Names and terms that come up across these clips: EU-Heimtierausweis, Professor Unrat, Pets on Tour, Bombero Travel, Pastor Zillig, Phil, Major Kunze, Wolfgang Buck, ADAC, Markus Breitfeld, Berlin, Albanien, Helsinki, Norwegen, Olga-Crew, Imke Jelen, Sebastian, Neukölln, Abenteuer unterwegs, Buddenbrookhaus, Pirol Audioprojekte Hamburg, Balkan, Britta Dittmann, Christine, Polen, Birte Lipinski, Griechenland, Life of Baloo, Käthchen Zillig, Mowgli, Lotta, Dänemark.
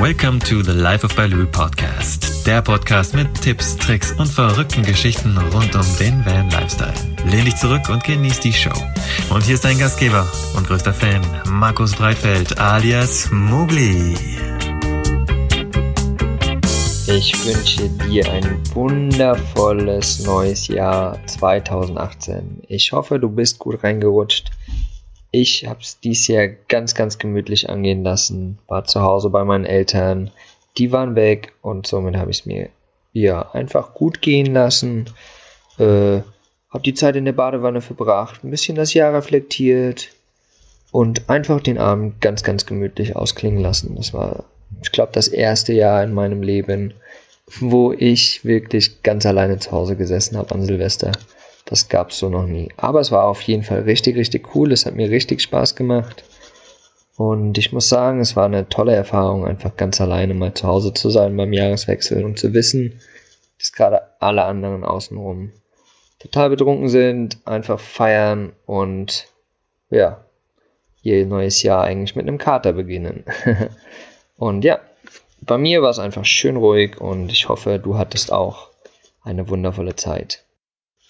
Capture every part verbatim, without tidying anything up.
Welcome to the Life of Baloo Podcast. Der Podcast mit Tipps, Tricks und verrückten Geschichten rund um den Van-Lifestyle. Lehn dich zurück und genieß die Show. Und hier ist dein Gastgeber und größter Fan, Markus Breitfeld alias Mowgli. Ich wünsche dir ein wundervolles neues Jahr zweitausendachtzehn. Ich hoffe, du bist gut reingerutscht. Ich habe es dieses Jahr ganz, ganz gemütlich angehen lassen. War zu Hause bei meinen Eltern. Die waren weg und somit habe ich es mir ja einfach gut gehen lassen. Äh, habe die Zeit in der Badewanne verbracht, ein bisschen das Jahr reflektiert und einfach den Abend ganz, ganz gemütlich ausklingen lassen. Das war, ich glaube, das erste Jahr in meinem Leben, wo ich wirklich ganz alleine zu Hause gesessen habe an Silvester. Das gab es so noch nie. Aber es war auf jeden Fall richtig, richtig cool. Es hat mir richtig Spaß gemacht. Und ich muss sagen, es war eine tolle Erfahrung, einfach ganz alleine mal zu Hause zu sein beim Jahreswechsel und zu wissen, dass gerade alle anderen außenrum total betrunken sind, einfach feiern und ja, ihr neues Jahr eigentlich mit einem Kater beginnen. Und ja, bei mir war es einfach schön ruhig und ich hoffe, du hattest auch eine wundervolle Zeit.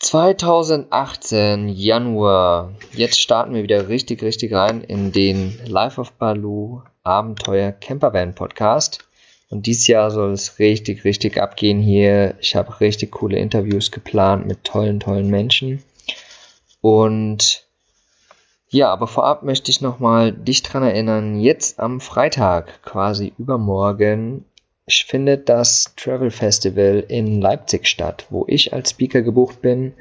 zweitausendachtzehn, Januar. Jetzt starten wir wieder richtig, richtig rein in den Life of Baloo Abenteuer Campervan Podcast. Und dieses Jahr soll es richtig, richtig abgehen hier. Ich habe richtig coole Interviews geplant mit tollen, tollen Menschen. Und ja, aber vorab möchte ich nochmal dich dran erinnern, jetzt am Freitag, quasi übermorgen, findet das Travel Festival in Leipzig statt, wo ich als Speaker gebucht bin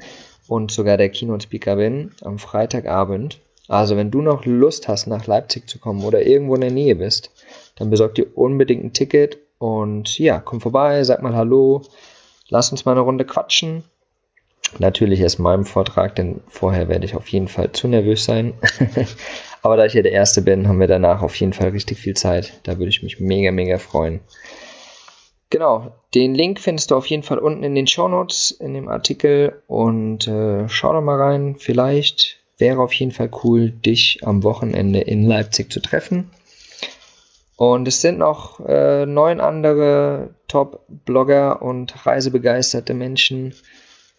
und sogar der Keynote-Speaker bin am Freitagabend. Also wenn du noch Lust hast, nach Leipzig zu kommen oder irgendwo in der Nähe bist, dann besorg dir unbedingt ein Ticket und ja, komm vorbei, sag mal Hallo, lass uns mal eine Runde quatschen. Natürlich erst meinem Vortrag, denn vorher werde ich auf jeden Fall zu nervös sein. Aber da ich ja der Erste bin, haben wir danach auf jeden Fall richtig viel Zeit. Da würde ich mich mega, mega freuen. Genau, den Link findest du auf jeden Fall unten in den Shownotes, in dem Artikel. Und äh, schau doch mal rein. Vielleicht wäre auf jeden Fall cool, dich am Wochenende in Leipzig zu treffen. Und es sind noch äh, neun andere Top-Blogger und reisebegeisterte Menschen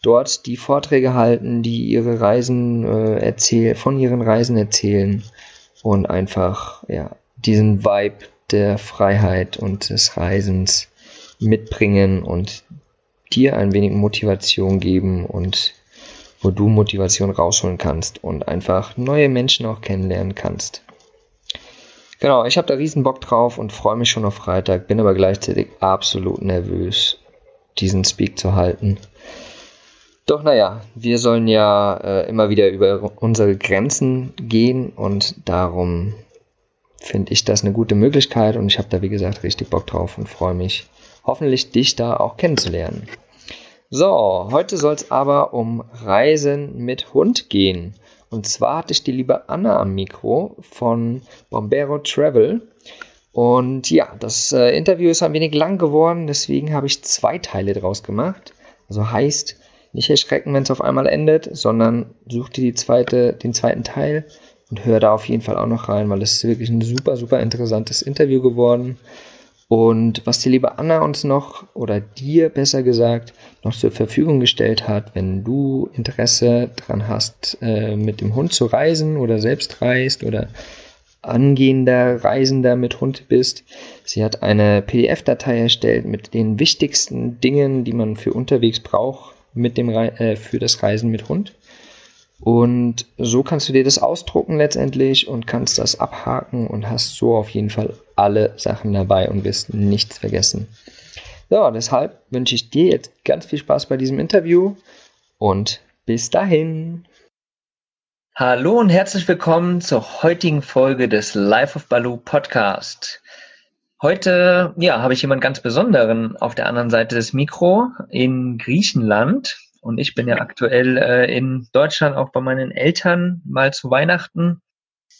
dort, die Vorträge halten, die ihre Reisen äh, erzählen, von ihren Reisen erzählen und einfach ja diesen Vibe der Freiheit und des Reisens mitbringen und dir ein wenig Motivation geben und wo du Motivation rausholen kannst und einfach neue Menschen auch kennenlernen kannst. Genau, ich habe da riesen Bock drauf und freue mich schon auf Freitag, bin aber gleichzeitig absolut nervös, diesen Speak zu halten. Doch naja, wir sollen ja äh, immer wieder über unsere Grenzen gehen und darum finde ich das eine gute Möglichkeit und ich habe da wie gesagt richtig Bock drauf und freue mich hoffentlich dich da auch kennenzulernen. So, heute soll es aber um Reisen mit Hund gehen und zwar hatte ich die liebe Anna am Mikro von Bombero Travel und ja, das äh, Interview ist ein wenig lang geworden, deswegen habe ich zwei Teile draus gemacht, also heißt, nicht erschrecken, wenn es auf einmal endet, sondern such dir die zweite, den zweiten Teil und hör da auf jeden Fall auch noch rein, weil es ist wirklich ein super, super interessantes Interview geworden. Und was die liebe Anna uns noch, oder dir besser gesagt, noch zur Verfügung gestellt hat, wenn du Interesse daran hast, äh, mit dem Hund zu reisen oder selbst reist oder angehender Reisender mit Hund bist. Sie hat eine P D F-Datei erstellt mit den wichtigsten Dingen, die man für unterwegs braucht, mit dem Re- äh, für das Reisen mit Hund. Und so kannst du dir das ausdrucken letztendlich und kannst das abhaken und hast so auf jeden Fall alle Sachen dabei und wirst nichts vergessen. So, deshalb wünsche ich dir jetzt ganz viel Spaß bei diesem Interview und bis dahin. Hallo und herzlich willkommen zur heutigen Folge des Life of Baloo Podcast. Heute, ja, habe ich jemanden ganz Besonderen auf der anderen Seite des Mikro in Griechenland und ich bin ja aktuell äh, in Deutschland auch bei meinen Eltern mal zu Weihnachten.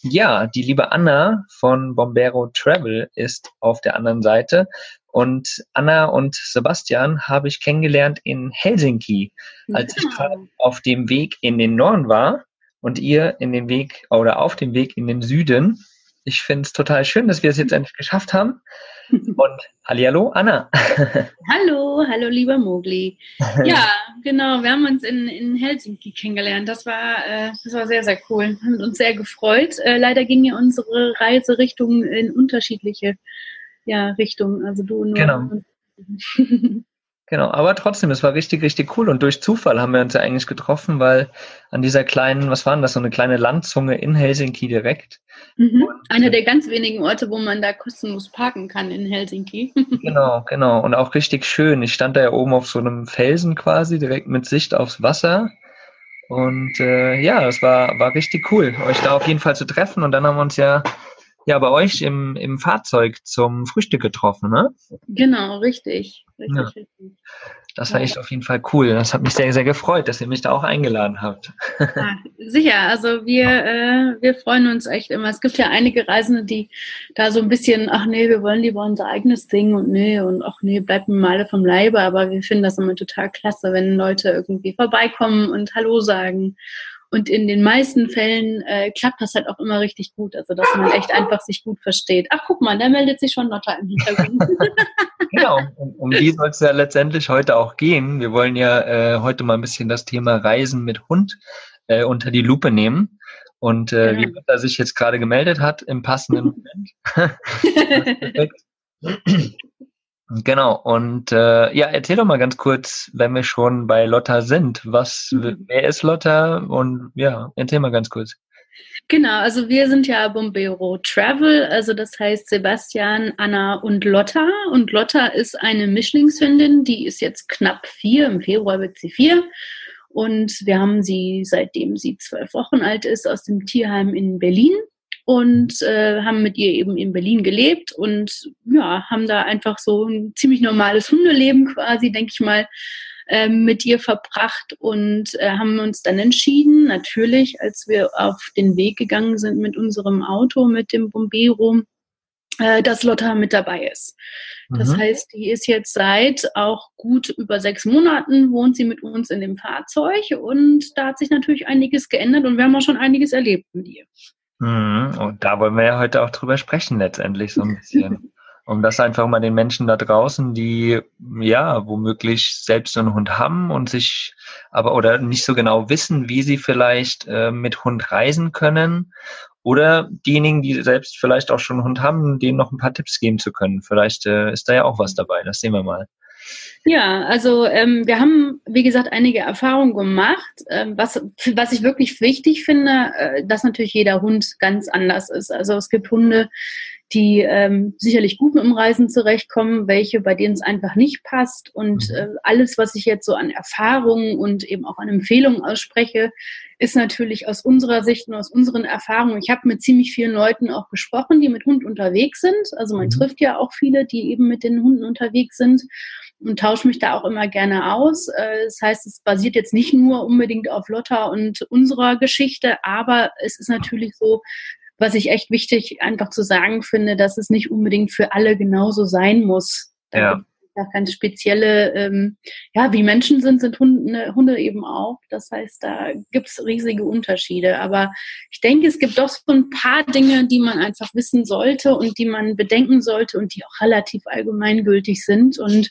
Ja, die liebe Anna von Bombero Travel ist auf der anderen Seite und Anna und Sebastian habe ich kennengelernt in Helsinki, als ja. ich gerade auf dem Weg in den Norden war und ihr in den Weg oder auf dem Weg in den Süden. ich finde es total schön, dass wir es jetzt endlich geschafft haben. Und hallihallo, Anna. Hallo, hallo lieber Mowgli. Ja, genau, wir haben uns in, in Helsinki kennengelernt. Das war, äh, das war sehr, sehr cool. Wir haben uns sehr gefreut. Äh, leider ging ja unsere Reiserichtungen in unterschiedliche ja, Richtungen. Also du und genau. Und genau, aber trotzdem, es war richtig, richtig cool. Und durch Zufall haben wir uns ja eigentlich getroffen, weil an dieser kleinen, was war denn das, so eine kleine Landzunge in Helsinki direkt. Mhm. Einer der ganz wenigen Orte, wo man da kostenlos parken kann in Helsinki. Genau, genau. Und auch richtig schön. Ich stand da ja oben auf so einem Felsen quasi, direkt mit Sicht aufs Wasser. Und äh, ja, es war, war richtig cool, euch da auf jeden Fall zu treffen. Und dann haben wir uns ja... Ja, bei euch im, im Fahrzeug zum Frühstück getroffen, ne? Genau, richtig. richtig, ja. richtig. Das war echt auf jeden Fall cool. Das hat mich sehr, sehr gefreut, dass ihr mich da auch eingeladen habt. Ja, sicher, also wir, äh, wir freuen uns echt immer. Es gibt ja einige Reisende, die da so ein bisschen, ach nee, wir wollen lieber unser eigenes Ding und nee, und ach nee, bleibt mir mal vom Leibe. Aber wir finden das immer total klasse, wenn Leute irgendwie vorbeikommen und Hallo sagen. Und in den meisten Fällen äh, klappt das halt auch immer richtig gut, also dass man echt einfach sich gut versteht. Ach, guck mal, da meldet sich schon Lotta im Hintergrund. Genau, um, um die soll es ja letztendlich heute auch gehen. Wir wollen ja äh, heute mal ein bisschen das Thema Reisen mit Hund äh, unter die Lupe nehmen. Und äh, genau. Wie Lotta sich jetzt gerade gemeldet hat, im passenden Moment. Genau, und äh, ja, erzähl doch mal ganz kurz, wenn wir schon bei Lotta sind, was, wer ist Lotta? Und ja, erzähl mal ganz kurz. Genau, also wir sind ja Bombero Travel, also das heißt Sebastian, Anna und Lotta. Und Lotta ist eine Mischlingshündin, die ist jetzt knapp vier, im Februar wird sie vier. Und wir haben sie, seitdem sie zwölf Wochen alt ist, aus dem Tierheim in Berlin. Und äh, haben mit ihr eben in Berlin gelebt und ja, haben da einfach so ein ziemlich normales Hundeleben quasi, denke ich mal, äh, mit ihr verbracht und äh, haben uns dann entschieden, natürlich, als wir auf den Weg gegangen sind mit unserem Auto, mit dem Bombero, äh, dass Lotta mit dabei ist. Mhm. Das heißt, die ist jetzt seit auch gut über sechs Monaten, wohnt sie mit uns in dem Fahrzeug und da hat sich natürlich einiges geändert und wir haben auch schon einiges erlebt mit ihr. Und da wollen wir ja heute auch drüber sprechen letztendlich so ein bisschen, um das einfach mal den Menschen da draußen, die ja womöglich selbst so einen Hund haben und sich aber oder nicht so genau wissen, wie sie vielleicht äh, mit Hund reisen können oder diejenigen, die selbst vielleicht auch schon einen Hund haben, denen noch ein paar Tipps geben zu können. Vielleicht äh, ist da ja auch was dabei, das sehen wir mal. Ja, also ähm, wir haben, wie gesagt, einige Erfahrungen gemacht. Ähm, was, was ich wirklich wichtig finde, äh, dass natürlich jeder Hund ganz anders ist. Also es gibt Hunde, die ähm, sicherlich gut mit dem Reisen zurechtkommen, welche, bei denen es einfach nicht passt. Und äh, alles, was ich jetzt so an Erfahrungen und eben auch an Empfehlungen ausspreche, ist natürlich aus unserer Sicht und aus unseren Erfahrungen. Ich habe mit ziemlich vielen Leuten auch gesprochen, die mit Hund unterwegs sind. Also man trifft ja auch viele, die eben mit den Hunden unterwegs sind und tausche mich da auch immer gerne aus. Äh, das heißt, es basiert jetzt nicht nur unbedingt auf Lotta und unserer Geschichte, aber es ist natürlich so, was ich echt wichtig einfach zu sagen finde, dass es nicht unbedingt für alle genauso sein muss. Ja. Da ganz spezielle, ähm, ja, wie Menschen sind, sind Hunde, Hunde eben auch. Das heißt, da gibt es riesige Unterschiede. Aber ich denke, es gibt doch so ein paar Dinge, die man einfach wissen sollte und die man bedenken sollte und die auch relativ allgemeingültig sind. Und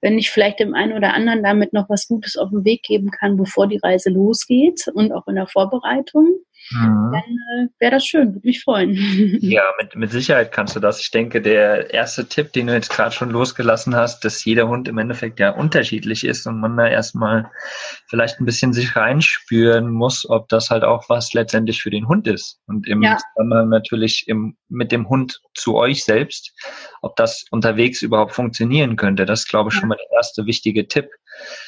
wenn ich vielleicht dem einen oder anderen damit noch was Gutes auf den Weg geben kann, bevor die Reise losgeht und auch in der Vorbereitung, mhm. dann äh, wäre das schön, würde mich freuen. Ja, mit, mit Sicherheit kannst du das. Ich denke, der erste Tipp, den du jetzt gerade schon losgelassen hast, dass jeder Hund im Endeffekt ja unterschiedlich ist und man da erstmal vielleicht ein bisschen sich reinspüren muss, ob das halt auch was letztendlich für den Hund ist. Und im ja. Zusammenhang natürlich im, mit dem Hund zu euch selbst, ob das unterwegs überhaupt funktionieren könnte. Das ist, glaube ich, schon mal der erste wichtige Tipp.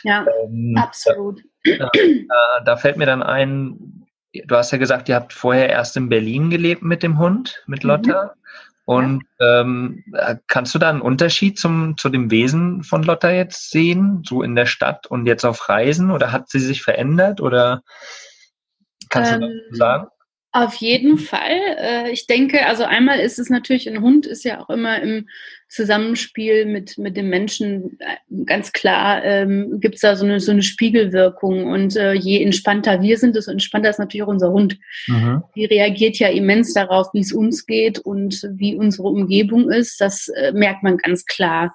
Ja, ähm, absolut. Da, da, da fällt mir dann ein, du hast ja gesagt, ihr habt vorher erst in Berlin gelebt mit dem Hund, mit Lotta. Mhm. Und ja. ähm, kannst du da einen Unterschied zum, zu dem Wesen von Lotta jetzt sehen, so in der Stadt und jetzt auf Reisen? Oder hat sie sich verändert? Oder kannst ähm, du das sagen? Auf jeden Fall. Ich denke, also einmal ist es natürlich, ein Hund ist ja auch immer im Zusammenspiel mit, mit dem Menschen, ganz klar, ähm, gibt es da so eine, so eine Spiegelwirkung. Und äh, je entspannter wir sind, desto entspannter ist natürlich auch unser Hund. Mhm. Die reagiert ja immens darauf, wie es uns geht und wie unsere Umgebung ist. Das äh, merkt man ganz klar.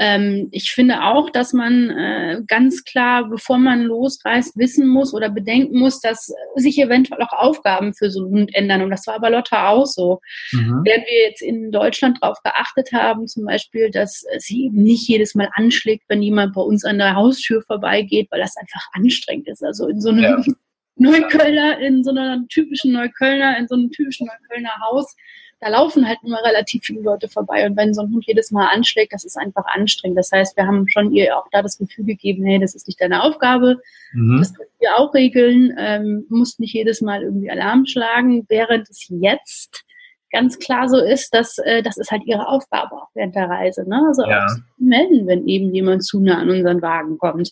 Ähm, ich finde auch, dass man äh, ganz klar, bevor man losreist, wissen muss oder bedenken muss, dass sich eventuell auch Aufgaben für so einen Hund ändern. Und das war aber Lotta auch so. Mhm. Während wir jetzt in Deutschland darauf geachtet haben, zum Beispiel, dass sie eben nicht jedes Mal anschlägt, wenn jemand bei uns an der Haustür vorbeigeht, weil das einfach anstrengend ist. Also in so einem ja. Neuköllner, in so einer typischen Neuköllner, in so einem typischen Neuköllner Haus, da laufen halt immer relativ viele Leute vorbei. Und wenn so ein Hund jedes Mal anschlägt, das ist einfach anstrengend. Das heißt, wir haben schon ihr auch da das Gefühl gegeben, hey, das ist nicht deine Aufgabe. Mhm. Das könnt ihr auch regeln. Ähm, musst nicht jedes Mal irgendwie Alarm schlagen. Während es jetzt ganz klar so ist, dass äh, das ist halt ihre Aufgabe auch während der Reise. Ne? Also ja. auch melden, wenn eben jemand zu nah an unseren Wagen kommt.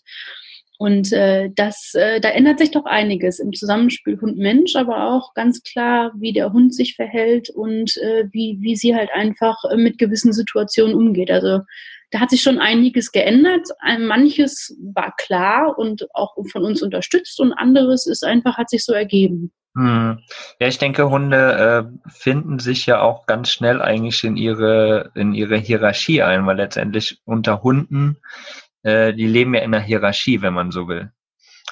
Und äh, das, äh, da ändert sich doch einiges im Zusammenspiel Hund-Mensch, aber auch ganz klar, wie der Hund sich verhält und äh, wie, wie sie halt einfach äh, mit gewissen Situationen umgeht. Also da hat sich schon einiges geändert. Manches war klar und auch von uns unterstützt und anderes ist einfach, hat sich so ergeben. Hm. Ja, ich denke, Hunde äh, finden sich ja auch ganz schnell eigentlich in ihre, in ihre Hierarchie ein, weil letztendlich unter Hunden die leben ja in einer Hierarchie, wenn man so will.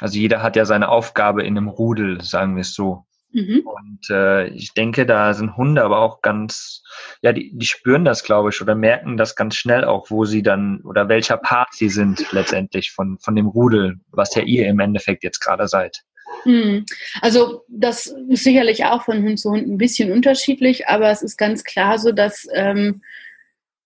Also jeder hat ja seine Aufgabe in einem Rudel, sagen wir es so. Mhm. Und äh, ich denke, da sind Hunde aber auch ganz, ja, die, die spüren das, glaube ich, oder merken das ganz schnell auch, wo sie dann, oder welcher Part sie sind letztendlich von, von dem Rudel, was ja ihr im Endeffekt jetzt gerade seid. Also das ist sicherlich auch von Hund zu Hund ein bisschen unterschiedlich, aber es ist ganz klar so, dass... Ähm,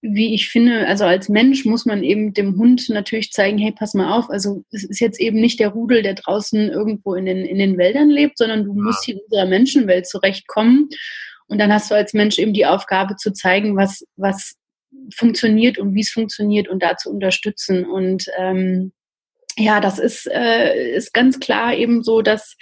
wie ich finde, also als Mensch muss man eben dem Hund natürlich zeigen, hey, pass mal auf, also es ist jetzt eben nicht der Rudel, der draußen irgendwo in den, in den Wäldern lebt, sondern du musst hier in unserer Menschenwelt zurechtkommen. Und dann hast du als Mensch eben die Aufgabe zu zeigen, was, was funktioniert und wie es funktioniert und da zu unterstützen. Und ähm, ja, das ist, äh, ist ganz klar eben so, dass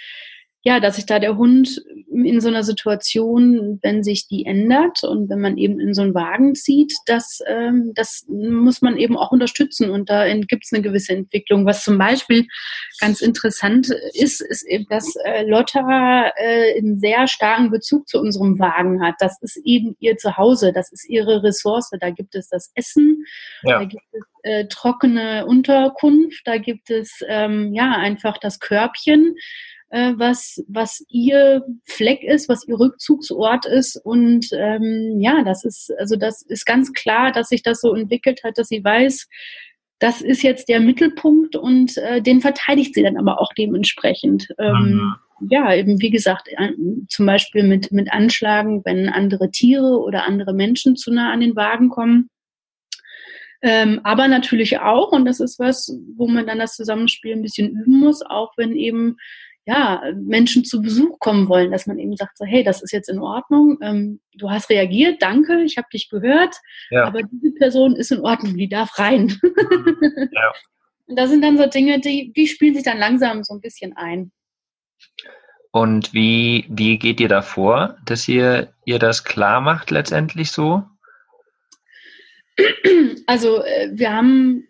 ja, dass sich da der Hund in so einer Situation, wenn sich die ändert und wenn man eben in so einen Wagen zieht, das, ähm, das muss man eben auch unterstützen. Und da gibt es eine gewisse Entwicklung. Was zum Beispiel ganz interessant ist, ist eben, dass äh, Lotta äh, einen sehr starken Bezug zu unserem Wagen hat. Das ist eben ihr Zuhause, das ist ihre Ressource. Da gibt es das Essen, ja. da gibt es äh, trockene Unterkunft, da gibt es ähm, ja einfach das Körbchen, was was ihr Fleck ist, was ihr Rückzugsort ist. Und ähm, ja, das ist, also das ist ganz klar, dass sich das so entwickelt hat, dass sie weiß, das ist jetzt der Mittelpunkt und äh, den verteidigt sie dann aber auch dementsprechend. Ähm, mhm. Ja, eben wie gesagt, an, zum Beispiel mit mit Anschlagen, wenn andere Tiere oder andere Menschen zu nah an den Wagen kommen. Ähm, aber natürlich auch, und das ist was, wo man dann das Zusammenspiel ein bisschen üben muss, auch wenn eben ja, Menschen zu Besuch kommen wollen, dass man eben sagt, so, hey, das ist jetzt in Ordnung, ähm, du hast reagiert, danke, ich habe dich gehört, ja. aber diese Person ist in Ordnung, die darf rein. Ja. Und das sind dann so Dinge, die, die spielen sich dann langsam so ein bisschen ein. Und wie, wie geht ihr da vor, dass ihr, ihr das klar macht letztendlich so? Also wir haben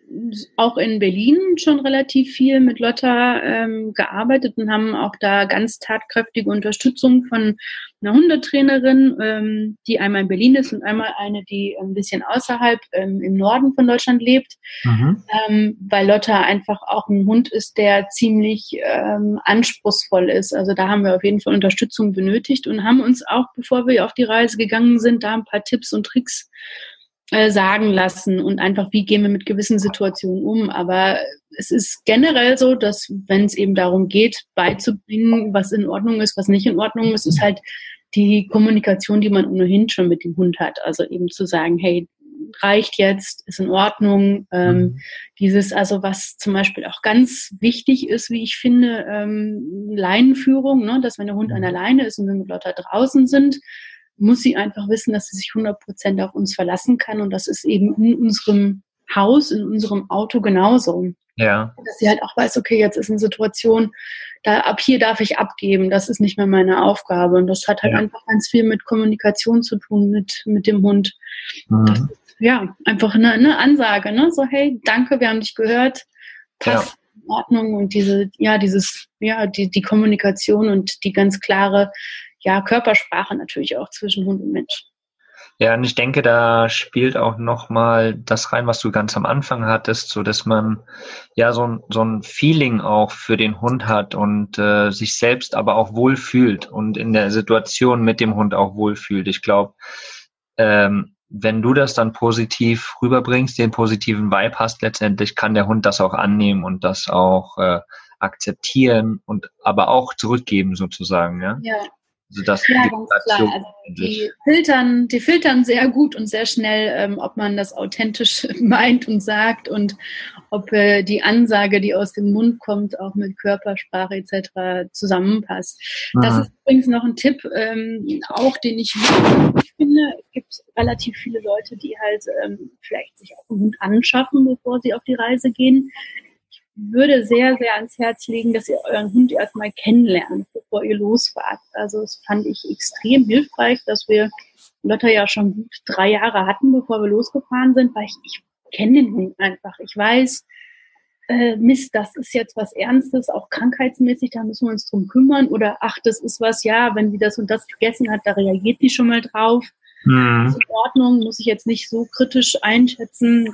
auch in Berlin schon relativ viel mit Lotta ähm, gearbeitet und haben auch da ganz tatkräftige Unterstützung von einer Hundetrainerin, ähm, die einmal in Berlin ist und einmal eine, die ein bisschen außerhalb ähm, im Norden von Deutschland lebt, mhm. ähm, weil Lotta einfach auch ein Hund ist, der ziemlich ähm, anspruchsvoll ist. Also da haben wir auf jeden Fall Unterstützung benötigt und haben uns auch, bevor wir auf die Reise gegangen sind, da ein paar Tipps und Tricks sagen lassen und einfach, wie gehen wir mit gewissen Situationen um. Aber es ist generell so, dass wenn es eben darum geht, beizubringen, was in Ordnung ist, was nicht in Ordnung ist, ist halt die Kommunikation, die man ohnehin schon mit dem Hund hat. Also eben zu sagen, hey, reicht jetzt, ist in Ordnung. Ähm, dieses, also was zum Beispiel auch ganz wichtig ist, wie ich finde, ähm, Leinenführung, ne? Dass wenn der Hund an der Leine ist und wir mit Lotta draußen sind, muss sie einfach wissen, dass sie sich hundert Prozent auf uns verlassen kann. Und das ist eben in unserem Haus, in unserem Auto genauso. Ja. Dass sie halt auch weiß, okay, jetzt ist eine Situation, da ab hier darf ich abgeben, das ist nicht mehr meine Aufgabe. Und das hat halt ja. einfach ganz viel mit Kommunikation zu tun, mit, mit dem Hund. Mhm. Das ist ja, einfach eine, eine Ansage, ne? So, hey, danke, wir haben dich gehört, passt, ja. In Ordnung, und diese, ja, dieses, ja, die, die Kommunikation und die ganz klare, ja, Körpersprache natürlich auch zwischen Hund und Mensch. Ja, und ich denke, da spielt auch nochmal das rein, was du ganz am Anfang hattest, so dass man ja so ein, so ein Feeling auch für den Hund hat und äh, sich selbst aber auch wohlfühlt und in der Situation mit dem Hund auch wohlfühlt. Ich glaube, ähm, wenn du das dann positiv rüberbringst, den positiven Vibe hast, letztendlich kann der Hund das auch annehmen und das auch äh, akzeptieren und aber auch zurückgeben sozusagen, ja? Ja. Also das ja, ganz klar. Also die, filtern, die filtern sehr gut und sehr schnell, ähm, ob man das authentisch meint und sagt und ob äh, die Ansage, die aus dem Mund kommt, auch mit Körpersprache et cetera zusammenpasst. Mhm. Das ist übrigens noch ein Tipp, ähm, auch den ich wichtig finde. Es gibt relativ viele Leute, die halt ähm, vielleicht sich auch einen Hund anschaffen, bevor sie auf die Reise gehen. Würde sehr, sehr ans Herz legen, dass ihr euren Hund erstmal kennenlernt, bevor ihr losfahrt. Also das fand ich extrem hilfreich, dass wir Lotta ja schon gut drei Jahre hatten, bevor wir losgefahren sind, weil ich, ich kenne den Hund einfach. Ich weiß, äh, Mist, das ist jetzt was Ernstes, auch krankheitsmäßig, da müssen wir uns drum kümmern. Oder ach, das ist was, ja, wenn die das und das gegessen hat, da reagiert die schon mal drauf. Mhm. Das ist in Ordnung, muss ich jetzt nicht so kritisch einschätzen.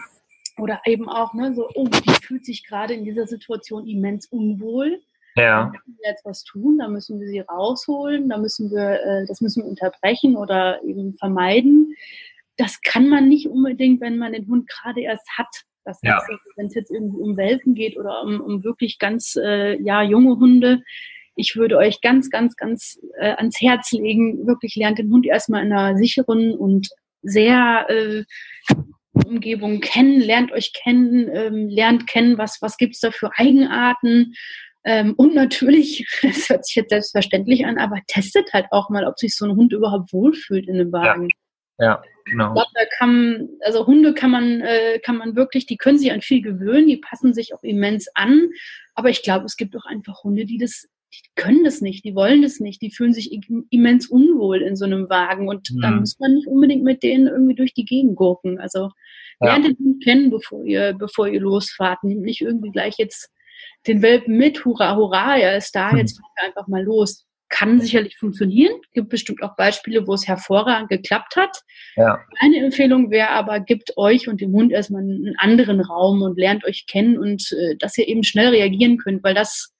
Oder eben auch, ne, so, oh, die fühlt sich gerade in dieser Situation immens unwohl. Ja. Da müssen wir jetzt was tun, da müssen wir sie rausholen, da müssen wir, äh, das müssen wir unterbrechen oder eben vermeiden. Das kann man nicht unbedingt, wenn man den Hund gerade erst hat. Das ja. heißt, wenn es jetzt irgendwie um Welpen geht oder um, um wirklich ganz, äh, ja, junge Hunde. Ich würde euch ganz, ganz, ganz äh, ans Herz legen, wirklich lernt den Hund erstmal in einer sicheren und sehr, äh, Umgebung kennen, lernt euch kennen, ähm, lernt kennen, was, was gibt es da für Eigenarten, ähm, und natürlich, es hört sich jetzt selbstverständlich an, aber testet halt auch mal, ob sich so ein Hund überhaupt wohlfühlt in dem Wagen. Ja, ja genau. Ich glaube, da kann, also Hunde kann man, äh, kann man wirklich, die können sich an viel gewöhnen, die passen sich auch immens an, aber ich glaube, es gibt auch einfach Hunde, die das, die können das nicht, die wollen das nicht, die fühlen sich immens unwohl in so einem Wagen und hm. dann muss man nicht unbedingt mit denen irgendwie durch die Gegend gurken. Also ja. lernt den Hund kennen, bevor ihr, bevor ihr losfahrt. Nehmt nicht irgendwie gleich jetzt den Welpen mit, hurra, hurra, er ist da, hm. jetzt fahren wir einfach mal los. Kann sicherlich funktionieren, gibt bestimmt auch Beispiele, wo es hervorragend geklappt hat. Ja. Meine Empfehlung wäre aber, gebt euch und dem Hund erstmal einen anderen Raum und lernt euch kennen und äh, dass ihr eben schnell reagieren könnt, weil das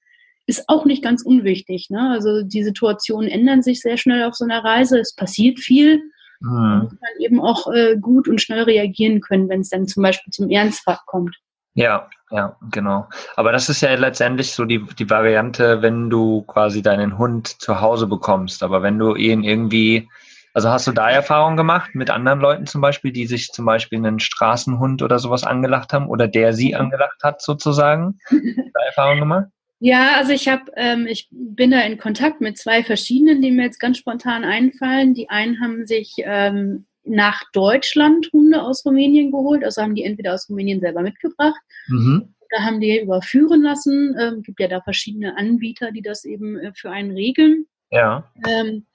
ist auch nicht ganz unwichtig, ne? Also die Situationen ändern sich sehr schnell auf so einer Reise. Es passiert viel. Mhm. Man muss dann eben auch äh, gut und schnell reagieren können, wenn es dann zum Beispiel zum Ernstfall kommt. Ja, ja, genau. Aber das ist ja letztendlich so die, die Variante, wenn du quasi deinen Hund zu Hause bekommst. Aber wenn du ihn irgendwie, also hast du da Erfahrungen gemacht mit anderen Leuten zum Beispiel, die sich zum Beispiel einen Straßenhund oder sowas angelacht haben oder der sie angelacht hat sozusagen? Hast du da Erfahrungen gemacht? Ja, also ich habe, ähm, ich bin da in Kontakt mit zwei verschiedenen, die mir jetzt ganz spontan einfallen. Die einen haben sich ähm, nach Deutschland Hunde aus Rumänien geholt, also haben die entweder aus Rumänien selber mitgebracht, mhm. oder haben die überführen lassen. Ähm, gibt ja da verschiedene Anbieter, die das eben äh, für einen regeln. Ja. Ähm,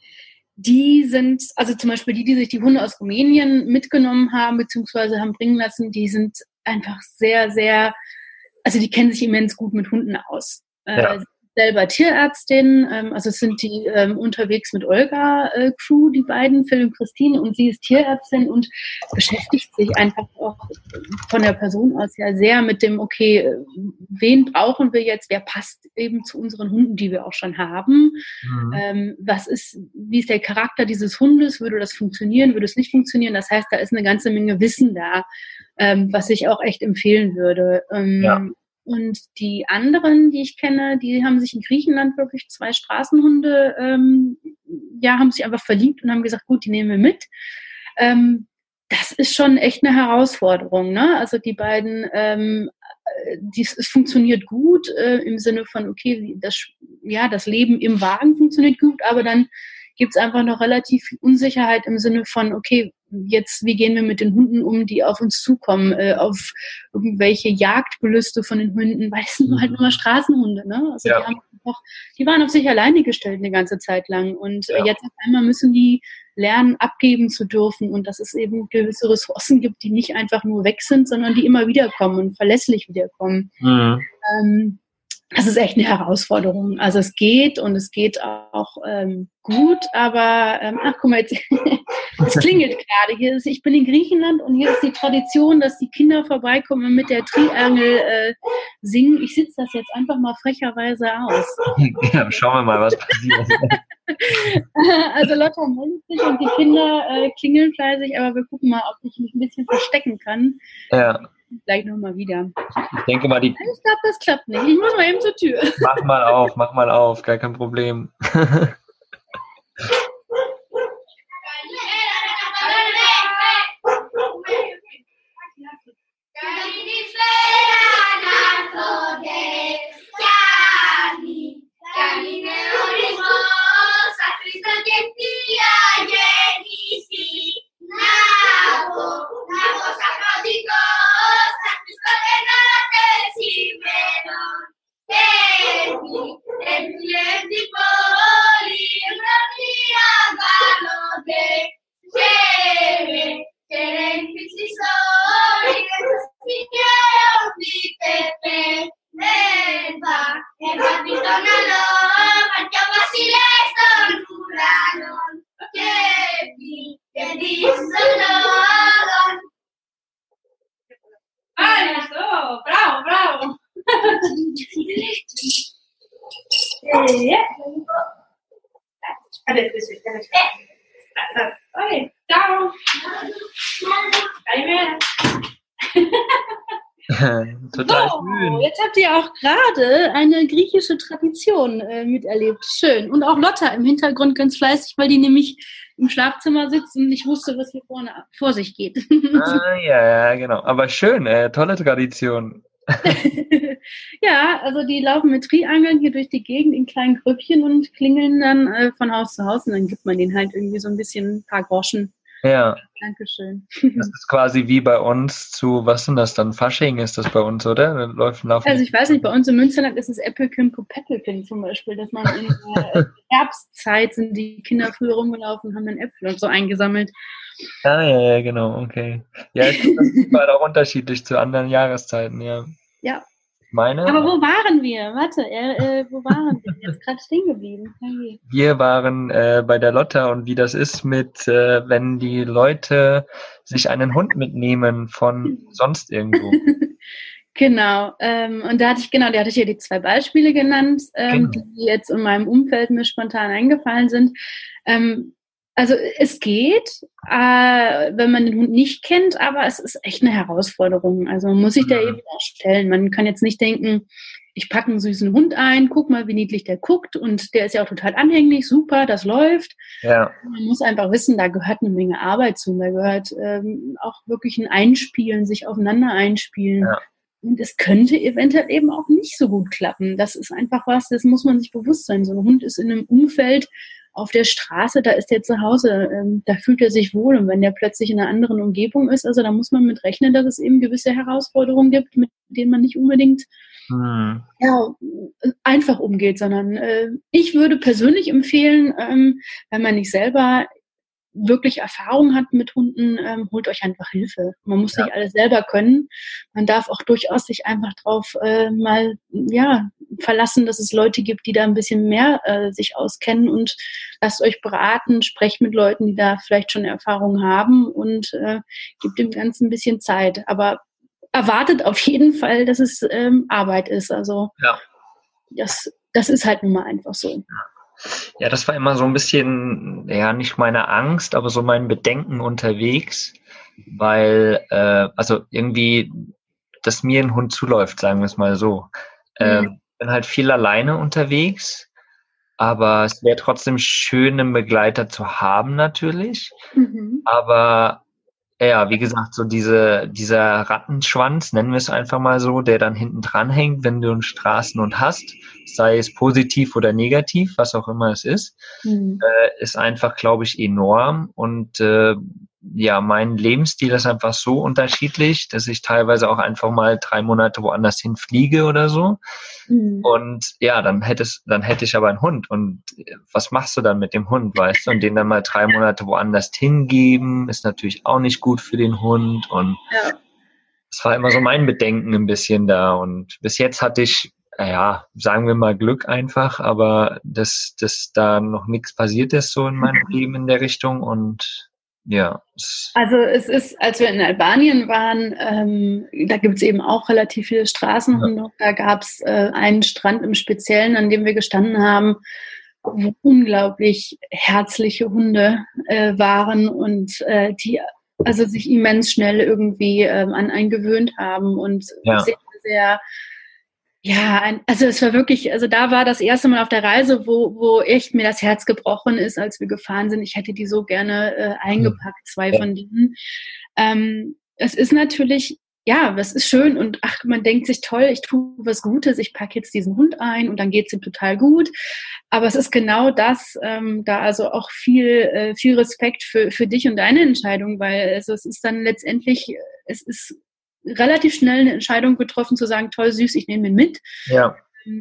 die sind, also zum Beispiel die, die sich die Hunde aus Rumänien mitgenommen haben, beziehungsweise haben bringen lassen, die sind einfach sehr, sehr, also die kennen sich immens gut mit Hunden aus. Ja. Äh, selber Tierärztin, ähm, also es sind die ähm, unterwegs mit Olga-Crew, äh, die beiden, Phil und Christine, und sie ist Tierärztin und beschäftigt sich einfach auch von der Person aus ja sehr mit dem, okay, wen brauchen wir jetzt, wer passt eben zu unseren Hunden, die wir auch schon haben, mhm. ähm, was ist, wie ist der Charakter dieses Hundes, würde das funktionieren, würde es nicht funktionieren, das heißt, da ist eine ganze Menge Wissen da, ähm, was ich auch echt empfehlen würde. Ähm, ja. Und die anderen, die ich kenne, die haben sich in Griechenland wirklich zwei Straßenhunde, ähm, ja, haben sich einfach verliebt und haben gesagt, gut, die nehmen wir mit. Ähm, das ist schon echt eine Herausforderung, ne? Also die beiden, ähm, die, es funktioniert gut äh, im Sinne von, okay, das, ja, das Leben im Wagen funktioniert gut, aber dann gibt es einfach noch relativ viel Unsicherheit im Sinne von, okay, jetzt, wie gehen wir mit den Hunden um, die auf uns zukommen, äh, auf irgendwelche Jagdgelüste von den Hunden, weil es sind mhm. halt nur mal Straßenhunde, ne? Also ja. die, haben auch, die waren auf sich alleine gestellt eine ganze Zeit lang und ja. äh, jetzt auf einmal müssen die lernen, abgeben zu dürfen und dass es eben gewisse Ressourcen gibt, die nicht einfach nur weg sind, sondern die immer wiederkommen und verlässlich wiederkommen. Mhm. Ähm, das ist echt eine Herausforderung. Also es geht und es geht auch ähm, gut, aber ähm, ach guck mal, jetzt, es klingelt gerade. Hier ist, ich bin in Griechenland und hier ist die Tradition, dass die Kinder vorbeikommen und mit der Triangel äh, singen. Ich sitze das jetzt einfach mal frecherweise aus. Ja, schauen wir mal, was passiert. Also Lotta meldet sich und die Kinder äh, klingeln fleißig, aber wir gucken mal, ob ich mich ein bisschen verstecken kann. Ja. Gleich nochmal wieder. Ich denke mal, die... Ich glaube, das klappt nicht. Ich muss mal eben zur Tür. Mach mal auf, mach mal auf. Gar kein Problem. Gerade eine griechische Tradition äh, miterlebt. Schön. Und auch Lotta im Hintergrund ganz fleißig, weil die nämlich im Schlafzimmer sitzt und nicht wusste, was hier vorne vor sich geht. Ah, ja, ja, genau. Aber schön, äh, tolle Tradition. Ja, also die laufen mit Triangeln hier durch die Gegend in kleinen Grüppchen und klingeln dann äh, von Haus zu Haus und dann gibt man denen halt irgendwie so ein bisschen ein paar Groschen. Ja. Dankeschön. Das ist quasi wie bei uns zu, was sind das dann? Fasching ist das bei uns, oder? Läuft also ich weiß nicht, bei uns in Münsterland ist es Äppelchen Popäppelchen zum Beispiel, dass man in der Herbstzeit sind die Kinder früher rumgelaufen und haben dann Äpfel und so eingesammelt. Ah, ja, ja, genau, okay. Ja, ich glaube, das ist halt auch unterschiedlich zu anderen Jahreszeiten, ja. Ja. Meine? Aber wo waren wir? Warte, äh, wo waren wir? Jetzt gerade stehen geblieben. Okay. Wir waren äh, bei der Lotta und wie das ist mit, äh, wenn die Leute sich einen Hund mitnehmen von sonst irgendwo. Genau. Ähm, und da hatte ich genau, da hatte ich ja die zwei Beispiele genannt, ähm, genau. Die jetzt in meinem Umfeld mir spontan eingefallen sind. Ähm, Also es geht, äh, wenn man den Hund nicht kennt, aber es ist echt eine Herausforderung. Also man muss sich da eben erstellen. Man kann jetzt nicht denken, ich packe einen süßen Hund ein, guck mal, wie niedlich der guckt und der ist ja auch total anhänglich, super, das läuft. Ja. Man muss einfach wissen, da gehört eine Menge Arbeit zu. Da gehört ähm, auch wirklich ein Einspielen, sich aufeinander einspielen. Ja. Und es könnte eventuell eben auch nicht so gut klappen. Das ist einfach was, das muss man sich bewusst sein. So ein Hund ist in einem Umfeld, auf der Straße, da ist er zu Hause, ähm, da fühlt er sich wohl. Und wenn der plötzlich in einer anderen Umgebung ist, also da muss man mit rechnen, dass es eben gewisse Herausforderungen gibt, mit denen man nicht unbedingt hm. ja, einfach umgeht, sondern äh, ich würde persönlich empfehlen, ähm, wenn man nicht selber wirklich Erfahrung hat mit Hunden, ähm, holt euch einfach Hilfe. Man muss ja. nicht alles selber können. Man darf auch durchaus sich einfach drauf äh, mal ja verlassen, dass es Leute gibt, die da ein bisschen mehr äh, sich auskennen und lasst euch beraten, sprecht mit Leuten, die da vielleicht schon Erfahrung haben und äh, gebt dem Ganzen ein bisschen Zeit. Aber erwartet auf jeden Fall, dass es ähm, Arbeit ist. Also ja. das, das ist halt nun mal einfach so. Ja, das war immer so ein bisschen, ja, nicht meine Angst, aber so mein Bedenken unterwegs, weil, äh, also irgendwie, dass mir ein Hund zuläuft, sagen wir es mal so. Ich äh, mhm. bin halt viel alleine unterwegs, aber es wäre trotzdem schön, einen Begleiter zu haben natürlich, mhm. aber ja, wie gesagt, so diese, dieser Rattenschwanz, nennen wir es einfach mal so, der dann hinten dran hängt, wenn du einen Straßenhund hast, sei es positiv oder negativ, was auch immer es ist, mhm. äh, ist einfach, glaube ich, enorm. Und äh, ja, mein Lebensstil ist einfach so unterschiedlich, dass ich teilweise auch einfach mal drei Monate woanders hinfliege oder so. Mhm. Und ja, dann hättest, dann hätte ich aber einen Hund. Und was machst du dann mit dem Hund, weißt du? Und den dann mal drei Monate woanders hingeben, ist natürlich auch nicht gut für den Hund. Und ja, das war immer so mein Bedenken ein bisschen da. Und bis jetzt hatte ich, ja, sagen wir mal Glück einfach, aber dass, dass da noch nichts passiert ist so in meinem Leben in der Richtung. Und ja. Also es ist, als wir in Albanien waren, ähm, da gibt es eben auch relativ viele Straßenhunde. Ja. Da gab es äh, einen Strand im Speziellen, an dem wir gestanden haben, wo unglaublich herzliche Hunde äh, waren und äh, die also sich immens schnell irgendwie ähm, an einen gewöhnt haben und ja, sehr, sehr, ja, ein, also es war wirklich, also da war das erste Mal auf der Reise, wo, wo echt mir das Herz gebrochen ist, als wir gefahren sind. Ich hätte die so gerne äh, eingepackt, zwei von denen. Ähm, es ist natürlich, ja, es ist schön und ach, man denkt sich, toll, ich tue was Gutes, ich packe jetzt diesen Hund ein und dann geht's ihm total gut. Aber es ist genau das, ähm, da also auch viel, äh, viel Respekt für, für dich und deine Entscheidung, weil also es ist dann letztendlich, es ist relativ schnell eine Entscheidung getroffen, zu sagen, toll, süß, ich nehme ihn mit. Ja.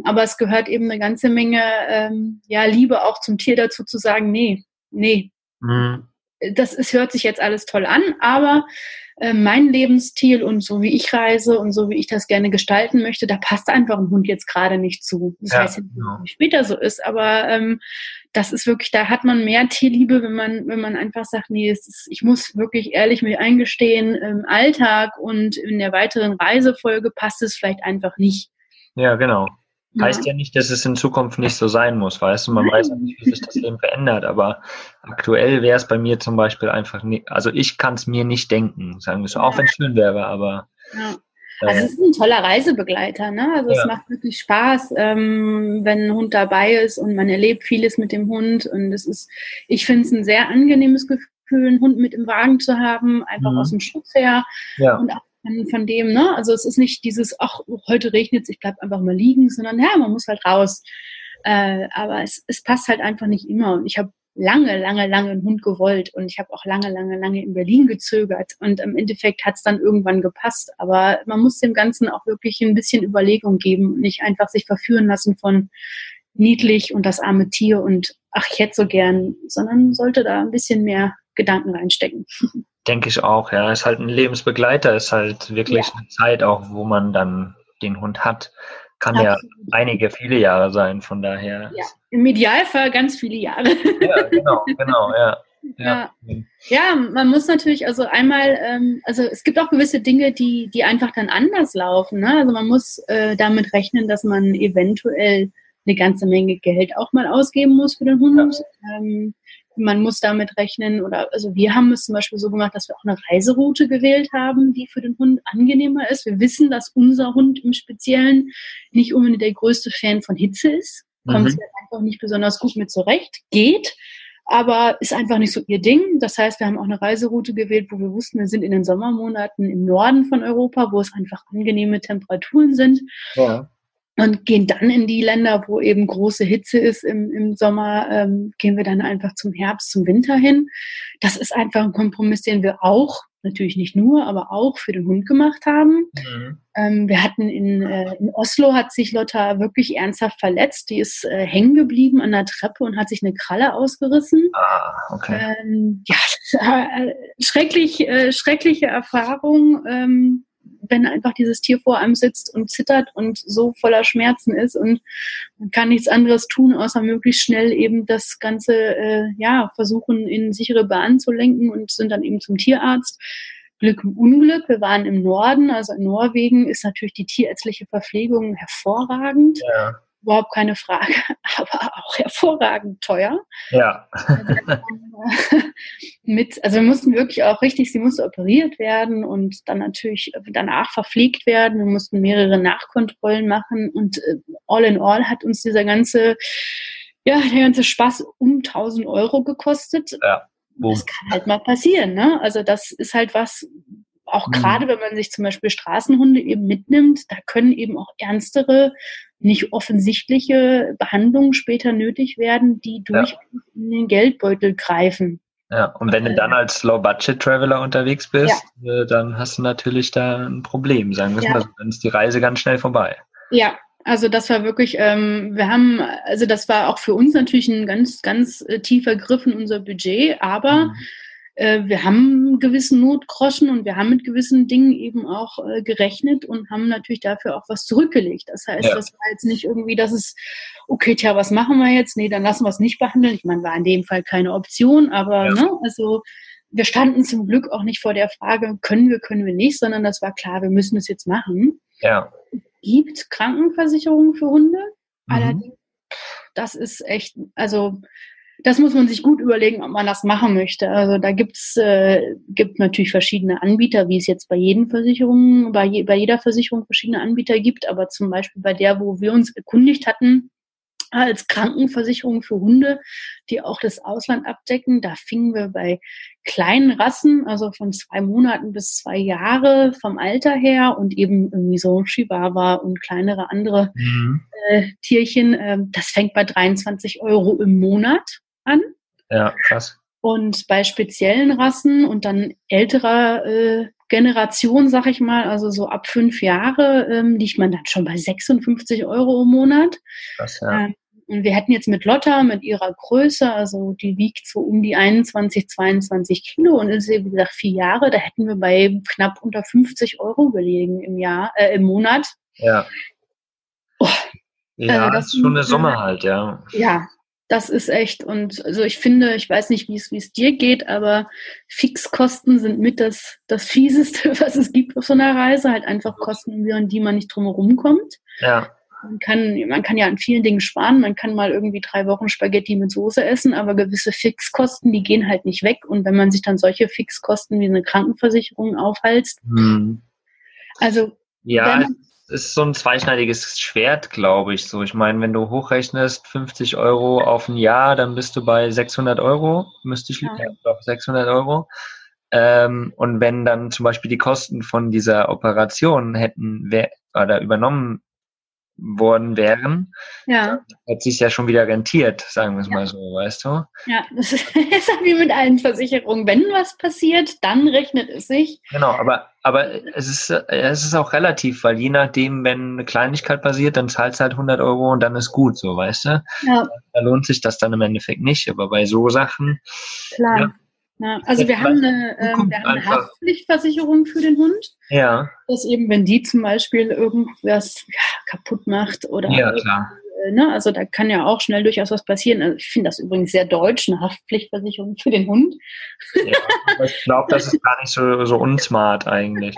Aber es gehört eben eine ganze Menge ähm, ja, Liebe auch zum Tier dazu, zu sagen, nee, nee, mhm. das ist, hört sich jetzt alles toll an, aber äh, mein Lebensstil und so wie ich reise und so wie ich das gerne gestalten möchte, da passt einfach ein Hund jetzt gerade nicht zu. Das ja, heißt nicht, genau. dass es später so ist, aber ähm, das ist wirklich, da hat man mehr Tierliebe, wenn man wenn man einfach sagt, nee, es ist, ich muss wirklich ehrlich mir eingestehen, im Alltag und in der weiteren Reisefolge passt es vielleicht einfach nicht. Ja, genau. Ja. Heißt ja nicht, dass es in Zukunft nicht so sein muss, weißt du? Man Nein. weiß ja nicht, wie sich das Leben verändert, aber aktuell wäre es bei mir zum Beispiel einfach nicht, also ich kann es mir nicht denken, sagen wir so, ja. auch wenn es schön wäre, aber... Ja. Also es ist ein toller Reisebegleiter, ne? Also ja. es macht wirklich Spaß, ähm, wenn ein Hund dabei ist und man erlebt vieles mit dem Hund und es ist, ich finde es ein sehr angenehmes Gefühl, einen Hund mit im Wagen zu haben, einfach mhm. aus dem Schutz her ja. und auch von, von dem, ne? Also es ist nicht dieses, ach, heute regnet es, ich bleib einfach mal liegen, sondern ja, man muss halt raus. Äh, aber es, es passt halt einfach nicht immer und ich habe lange, lange, lange einen Hund gewollt und ich habe auch lange, lange, lange in Berlin gezögert und im Endeffekt hat es dann irgendwann gepasst, aber man muss dem Ganzen auch wirklich ein bisschen Überlegung geben und nicht einfach sich verführen lassen von niedlich und das arme Tier und ach, ich hätte so gern, sondern sollte da ein bisschen mehr Gedanken reinstecken. Denke ich auch, ja, ist halt ein Lebensbegleiter, ist halt wirklich ja. eine Zeit auch, wo man dann den Hund hat. Kann Absolut. ja einige, viele Jahre sein, von daher. Ja, im Idealfall ganz viele Jahre. Ja, genau, genau, ja. Ja, ja. ja man muss natürlich, also einmal, ähm, also es gibt auch gewisse Dinge, die, die einfach dann anders laufen, ne? Also man muss äh, damit rechnen, dass man eventuell eine ganze Menge Geld auch mal ausgeben muss für den Hund. Ja. Ähm, man muss damit rechnen, oder also wir haben es zum Beispiel so gemacht, dass wir auch eine Reiseroute gewählt haben, die für den Hund angenehmer ist. Wir wissen, dass unser Hund im Speziellen nicht unbedingt der größte Fan von Hitze ist. Kommt mhm. sie einfach nicht besonders gut mit zurecht. Geht, aber ist einfach nicht so ihr Ding. Das heißt, wir haben auch eine Reiseroute gewählt, wo wir wussten, wir sind in den Sommermonaten im Norden von Europa, wo es einfach angenehme Temperaturen sind. Ja. Und gehen dann in die Länder, wo eben große Hitze ist im, im Sommer, ähm, gehen wir dann einfach zum Herbst, zum Winter hin. Das ist einfach ein Kompromiss, den wir auch, natürlich nicht nur, aber auch für den Hund gemacht haben. Mhm. Ähm, wir hatten in, äh, in Oslo, hat sich Lotta wirklich ernsthaft verletzt. Die ist äh, hängen geblieben an der Treppe und hat sich eine Kralle ausgerissen. Ah, okay. Ähm, ja, äh, schrecklich, äh, schreckliche Erfahrung. Ähm, wenn einfach dieses Tier vor einem sitzt und zittert und so voller Schmerzen ist und man kann nichts anderes tun, außer möglichst schnell eben das Ganze äh, ja versuchen, in sichere Bahnen zu lenken und sind dann eben zum Tierarzt. Glück im Unglück, wir waren im Norden, also in Norwegen ist natürlich die tierärztliche Verpflegung hervorragend. Ja. Überhaupt keine Frage, aber auch hervorragend teuer. Ja. Mit, also wir mussten wirklich auch richtig, sie musste operiert werden und dann natürlich danach verpflegt werden. Wir mussten mehrere Nachkontrollen machen und all in all hat uns dieser ganze, ja, der ganze Spaß um tausend Euro gekostet. Ja. Boom. Das kann halt mal passieren, ne? Also das ist halt was, auch gerade wenn man sich zum Beispiel Straßenhunde eben mitnimmt, da können eben auch ernstere, nicht offensichtliche Behandlungen später nötig werden, die durchaus ja. in den Geldbeutel greifen. Ja, und wenn du dann als Low-Budget-Traveler unterwegs bist, ja. äh, dann hast du natürlich da ein Problem, sagen wir ja. mal so, dann ist die Reise ganz schnell vorbei. Ja, also das war wirklich, ähm, wir haben, also das war auch für uns natürlich ein ganz, ganz äh, tiefer Griff in unser Budget, aber mhm. äh, wir haben einen gewissen Notgroschen und wir haben mit gewissen Dingen eben auch äh, gerechnet und haben natürlich dafür auch was zurückgelegt. Das heißt, ja. das war jetzt nicht irgendwie, dass es, okay, tja, was machen wir jetzt? Nee, dann lassen wir es nicht behandeln. Ich meine, war in dem Fall keine Option, aber ja. ne, also wir standen zum Glück auch nicht vor der Frage, können wir, können wir nicht, sondern das war klar, wir müssen es jetzt machen. Ja. Gibt Krankenversicherungen für Hunde. Mhm. Allerdings, das ist echt, also das muss man sich gut überlegen, ob man das machen möchte. Also da gibt's, äh, gibt natürlich verschiedene Anbieter, wie es jetzt bei jedem Versicherung, bei, je, bei jeder Versicherung verschiedene Anbieter gibt, aber zum Beispiel bei der, wo wir uns erkundigt hatten, als Krankenversicherung für Hunde, die auch das Ausland abdecken. Da fingen wir bei kleinen Rassen, also von zwei Monaten bis zwei Jahre vom Alter her und eben irgendwie so Chihuahua und kleinere andere mhm. äh, Tierchen. Äh, das fängt bei dreiundzwanzig Euro im Monat an. Ja, krass. Und bei speziellen Rassen und dann älterer äh, Generation, sag ich mal, also so ab fünf Jahre, ähm, liegt man dann schon bei sechsundfünfzig Euro im Monat. Krass, ja. Ähm, und wir hatten jetzt mit Lotta, mit ihrer Größe, also die wiegt so um die einundzwanzig, zweiundzwanzig Kilo und ist eben, wie gesagt, vier Jahre, da hätten wir bei knapp unter fünfzig Euro gelegen im Jahr, äh, im Monat. Ja. Oh, ja, also das ist schon eine Summe halt, ja. Ja. Das ist echt, und also ich finde, ich weiß nicht, wie es wie es dir geht, aber Fixkosten sind mit das, das Fieseste, was es gibt auf so einer Reise, halt einfach Kosten, an die man nicht drumherum kommt. Ja. Man kann, man kann ja an vielen Dingen sparen, man kann mal irgendwie drei Wochen Spaghetti mit Soße essen, aber gewisse Fixkosten, die gehen halt nicht weg, und wenn man sich dann solche Fixkosten wie eine Krankenversicherung aufhalst, hm. also ja. ist so ein zweischneidiges Schwert, glaube ich. So, ich meine, wenn du hochrechnest, fünfzig Euro auf ein Jahr, dann bist du bei sechshundert Euro. Müsste ich ja. liegen, doch sechshundert Euro. Ähm, und wenn dann zum Beispiel die Kosten von dieser Operation hätten wär, oder übernommen worden wären, ja. hat sich ja schon wieder rentiert, sagen wir es ja. mal so, weißt du? Ja, das ist wie mit allen Versicherungen. Wenn was passiert, dann rechnet es sich. Genau, aber, aber es ist, es ist auch relativ, weil je nachdem, wenn eine Kleinigkeit passiert, dann zahlst du halt hundert Euro und dann ist gut, so, weißt du? Ja. Da lohnt sich das dann im Endeffekt nicht, aber bei so Sachen... Klar. Ja. Na, also wir haben, eine, äh, wir haben eine Haftpflichtversicherung für den Hund, ja. dass eben, wenn die zum Beispiel irgendwas ja, kaputt macht oder ja, klar. Äh, ne, also da kann ja auch schnell durchaus was passieren. Also ich finde das übrigens sehr deutsch, eine Haftpflichtversicherung für den Hund. Ja, aber ich glaube, das ist gar nicht so, so unsmart eigentlich.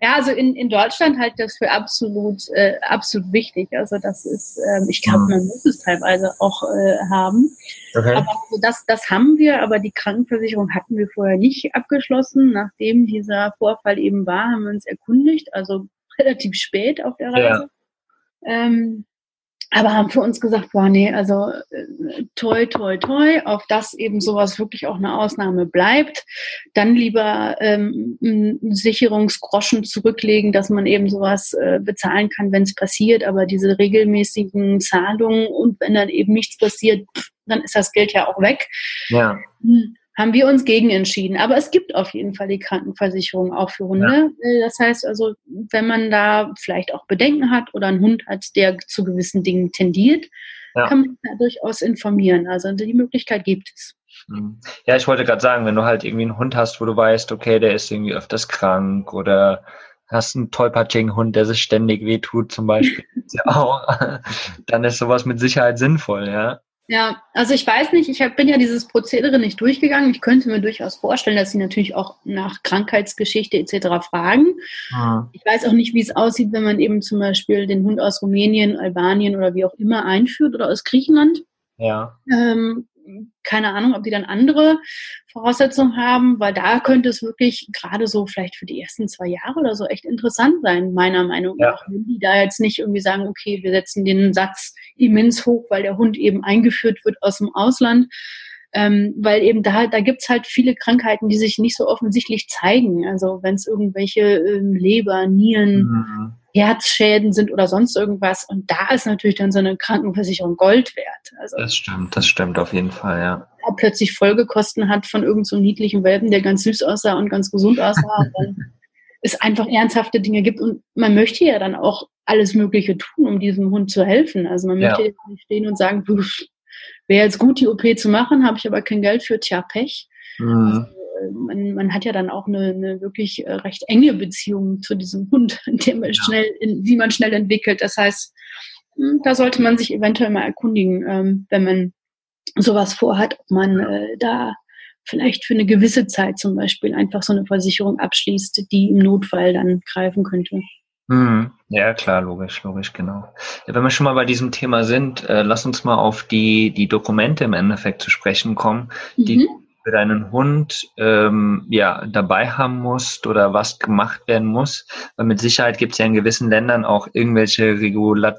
Ja, also in, in Deutschland halte ich das für absolut, äh, absolut wichtig. Also das ist, ähm, ich glaube, man muss es teilweise auch äh, haben. Okay. Aber also das, das haben wir, aber die Krankenversicherung hatten wir vorher nicht abgeschlossen. Nachdem dieser Vorfall eben war, haben wir uns erkundigt, also relativ spät auf der Reise. Ja. Ähm, aber haben für uns gesagt, boah, nee, also äh, toi, toi, toi, auf das eben sowas wirklich auch eine Ausnahme bleibt, dann lieber ähm, einen Sicherungsgroschen zurücklegen, dass man eben sowas äh, bezahlen kann, wenn es passiert, aber diese regelmäßigen Zahlungen und wenn dann eben nichts passiert, pff, dann ist das Geld ja auch weg. Ja. Hm. Haben wir uns gegen entschieden. Aber es gibt auf jeden Fall die Krankenversicherung auch für Hunde. Ja. Das heißt also, wenn man da vielleicht auch Bedenken hat oder einen Hund hat, der zu gewissen Dingen tendiert, ja. kann man da durchaus informieren. Also die Möglichkeit gibt es. Ja, ich wollte gerade sagen, wenn du halt irgendwie einen Hund hast, wo du weißt, okay, der ist irgendwie öfters krank oder hast einen tollpatschigen Hund, der sich ständig wehtut zum Beispiel, dann ist sowas mit Sicherheit sinnvoll, ja. Ja, also ich weiß nicht, ich hab, bin ja dieses Prozedere nicht durchgegangen. Ich könnte mir durchaus vorstellen, dass sie natürlich auch nach Krankheitsgeschichte et cetera fragen. Mhm. Ich weiß auch nicht, wie es aussieht, wenn man eben zum Beispiel den Hund aus Rumänien, Albanien oder wie auch immer einführt oder aus Griechenland. Ja. Ähm, keine Ahnung, ob die dann andere Voraussetzungen haben, weil da könnte es wirklich gerade so vielleicht für die ersten zwei Jahre oder so echt interessant sein, meiner Meinung nach. Ja. Wenn die da jetzt nicht irgendwie sagen, okay, wir setzen den Satz immens hoch, weil der Hund eben eingeführt wird aus dem Ausland, ähm, weil eben da, da gibt es halt viele Krankheiten, die sich nicht so offensichtlich zeigen. Also wenn es irgendwelche ähm, Leber, Nieren, mhm. Herzschäden sind oder sonst irgendwas. Und da ist natürlich dann so eine Krankenversicherung Gold wert. Also, das stimmt, das stimmt auf jeden Fall, ja. Er plötzlich Folgekosten hat von irgend so einem niedlichen Welpen, der ganz süß aussah und ganz gesund aussah. Und dann es einfach ernsthafte Dinge gibt. Und man möchte ja dann auch alles Mögliche tun, um diesem Hund zu helfen. Also man möchte ja nicht stehen und sagen, wäre jetzt gut, die O P zu machen, habe ich aber kein Geld für, tja, Pech. Mhm. Also, man, man hat ja dann auch eine, eine wirklich recht enge Beziehung zu diesem Hund, die man, ja. schnell in, die man schnell entwickelt. Das heißt, da sollte man sich eventuell mal erkundigen, wenn man sowas vorhat, ob man äh, da vielleicht für eine gewisse Zeit zum Beispiel einfach so eine Versicherung abschließt, die im Notfall dann greifen könnte. Hm, ja, klar, logisch, logisch, genau. Ja, wenn wir schon mal bei diesem Thema sind, äh, lass uns mal auf die, die Dokumente im Endeffekt zu sprechen kommen, mhm. die du für deinen Hund ähm, ja, dabei haben musst oder was gemacht werden muss. Weil mit Sicherheit gibt es ja in gewissen Ländern auch irgendwelche Regula-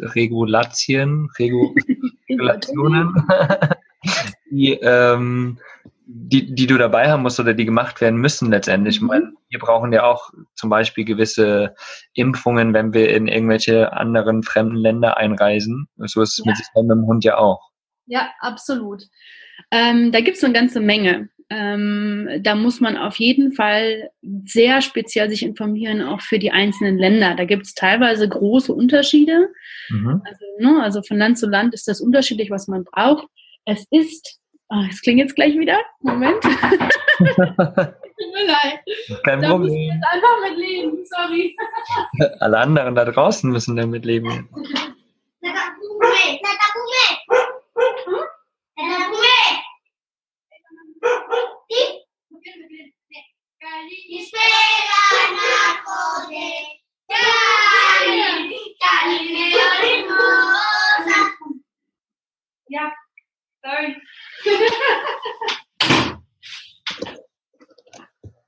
Regulatien, Regu- Regulationen, die, ähm, die, die du dabei haben musst oder die gemacht werden müssen letztendlich. Mhm. Ich meine, wir brauchen ja auch zum Beispiel gewisse Impfungen, wenn wir in irgendwelche anderen fremden Länder einreisen. So ist es ja. mit, mit dem Hund ja auch. Ja, absolut. Ähm, da gibt es eine ganze Menge. Ähm, da muss man auf jeden Fall sehr speziell sich informieren, auch für die einzelnen Länder. Da gibt es teilweise große Unterschiede. Mhm. Also, ne, also von Land zu Land ist das unterschiedlich, was man braucht. Es ist, oh, es klingt jetzt gleich wieder, Moment. Tut mir leid. Kein da Problem. Müssen wir jetzt einfach mitleben, sorry. Alle anderen da draußen müssen damit leben. Ja, sorry.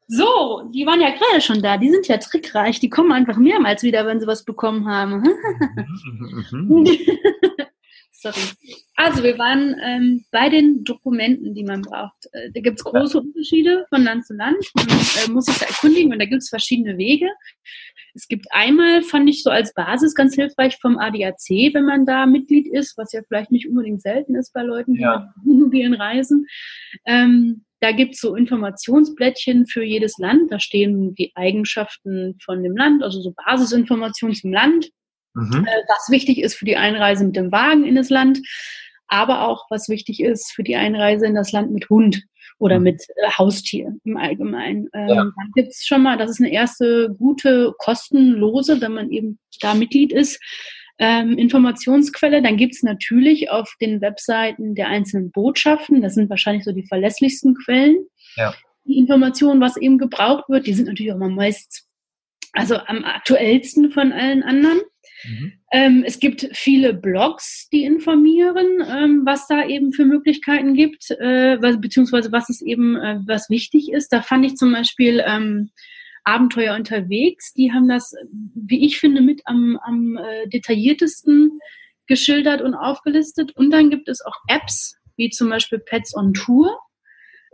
So, die waren ja gerade schon da. Die sind ja trickreich. Die kommen einfach mehrmals wieder, wenn sie was bekommen haben. Sorry. Also wir waren ähm, bei den Dokumenten, die man braucht. Äh, da gibt es große Unterschiede von Land zu Land. Man äh, muss sich da erkundigen und da gibt es verschiedene Wege. Es gibt einmal, fand ich so als Basis ganz hilfreich, vom A D A C, wenn man da Mitglied ist, was ja vielleicht nicht unbedingt selten ist bei Leuten, die ja. mit Wohnmobilen reisen. Ähm, da gibt es so Informationsblättchen für jedes Land. Da stehen die Eigenschaften von dem Land, also so Basisinformationen zum Land. Mhm. Was wichtig ist für die Einreise mit dem Wagen in das Land, aber auch was wichtig ist für die Einreise in das Land mit Hund oder mit äh, Haustier im Allgemeinen. Ähm, ja. Dann gibt es schon mal, das ist eine erste gute, kostenlose, wenn man eben da Mitglied ist, ähm, Informationsquelle. Dann gibt es natürlich auf den Webseiten der einzelnen Botschaften, das sind wahrscheinlich so die verlässlichsten Quellen, ja. die Informationen, was eben gebraucht wird, die sind natürlich auch mal meist, also am aktuellsten von allen anderen. Mhm. Ähm, es gibt viele Blogs, die informieren, ähm, was da eben für Möglichkeiten gibt, äh, was, beziehungsweise was es eben, äh, was wichtig ist. Da fand ich zum Beispiel ähm, Abenteuer unterwegs, die haben das, wie ich finde, mit am, am äh, detailliertesten geschildert und aufgelistet. Und dann gibt es auch Apps, wie zum Beispiel Pets on Tour.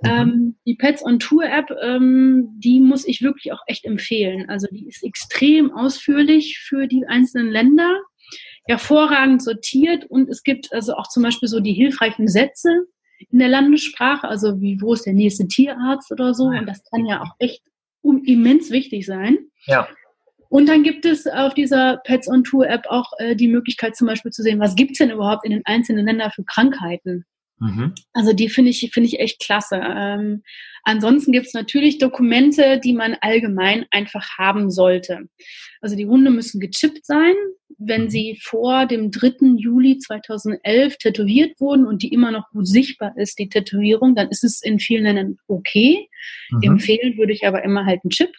Ähm, die Pets on Tour App, ähm, die muss ich wirklich auch echt empfehlen. Also die ist extrem ausführlich für die einzelnen Länder, hervorragend sortiert und es gibt also auch zum Beispiel so die hilfreichen Sätze in der Landessprache, also wie, wo ist der nächste Tierarzt oder so, und das kann ja auch echt um, immens wichtig sein. Ja. Und dann gibt es auf dieser Pets on Tour App auch äh, die Möglichkeit zum Beispiel zu sehen, was gibt's denn überhaupt in den einzelnen Ländern für Krankheiten. Also die finde ich finde ich echt klasse. Ähm, ansonsten gibt es natürlich Dokumente, die man allgemein einfach haben sollte. Also die Hunde müssen gechippt sein, wenn sie vor dem dritten Juli zweitausendelf tätowiert wurden und die immer noch gut sichtbar ist, die Tätowierung, dann ist es in vielen Ländern okay. Mhm. Empfehlen würde ich aber immer halt einen Chip.